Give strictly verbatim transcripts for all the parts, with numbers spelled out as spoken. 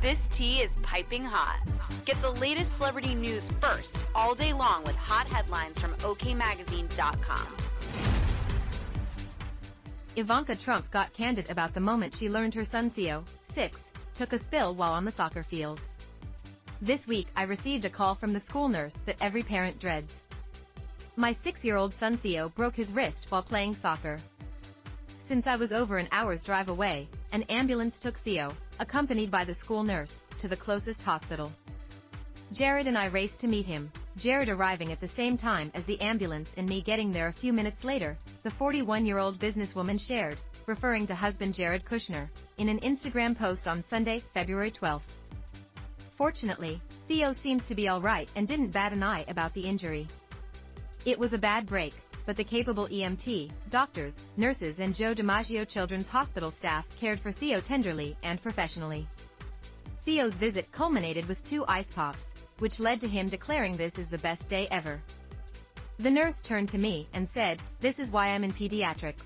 This tea is piping hot. Get the latest celebrity news first all day long with hot headlines from O K magazine dot com. Ivanka Trump got candid about the moment she learned her son Theo, six, took a spill while on the soccer field. This week I received a call from the school nurse that every parent dreads. My six-year-old son Theo broke his wrist while playing soccer. Since I was over an hour's drive away, an ambulance took Theo, accompanied by the school nurse, to the closest hospital. Jared and I raced to meet him, Jared arriving at the same time as the ambulance and me getting there a few minutes later, the forty-one-year-old businesswoman shared, referring to husband Jared Kushner, in an Instagram post on Sunday, February twelfth. Fortunately, Theo seems to be all right and didn't bat an eye about the injury. It was a bad break, but the capable E M T, doctors, nurses and Joe DiMaggio Children's Hospital staff cared for Theo tenderly and professionally. Theo's visit culminated with two ice pops, which led to him declaring this is the best day ever. The nurse turned to me and said, "This is why I'm in pediatrics.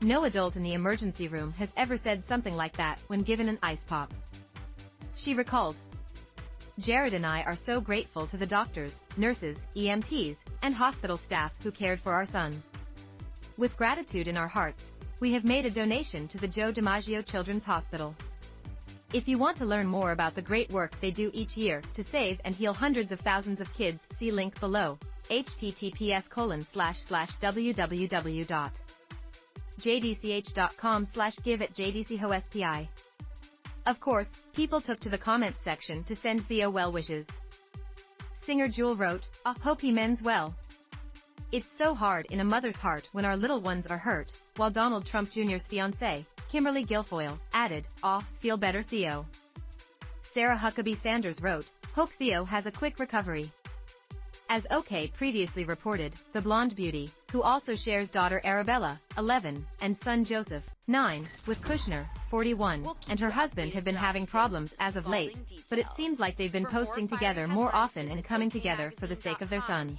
No adult in the emergency room has ever said something like that when given an ice pop," she recalled. Jared and I are so grateful to the doctors, nurses, E M Ts, and hospital staff who cared for our son. With gratitude in our hearts, we have made a donation to the Joe DiMaggio Children's Hospital. If you want to learn more about the great work they do each year to save and heal hundreds of thousands of kids, see link below, h t t p s colon slash slash w w w dot j d c h dot com slash give at j d c h o s p i. Of course, people took to the comments section to send Theo well wishes. Singer Jewel wrote, "I hope he mends well. It's so hard in a mother's heart when our little ones are hurt," while Donald Trump Junior's fiancée, Kimberly Guilfoyle, added, "Aw, feel better Theo." Sarah Huckabee Sanders wrote, "Hope Theo has a quick recovery." As OK previously reported, the blonde beauty, who also shares daughter Arabella, eleven, and son Joseph, nine, with Kushner, forty-one, and her husband have been having problems as of late, but it seems like they've been posting together more often and coming together for the sake of their son.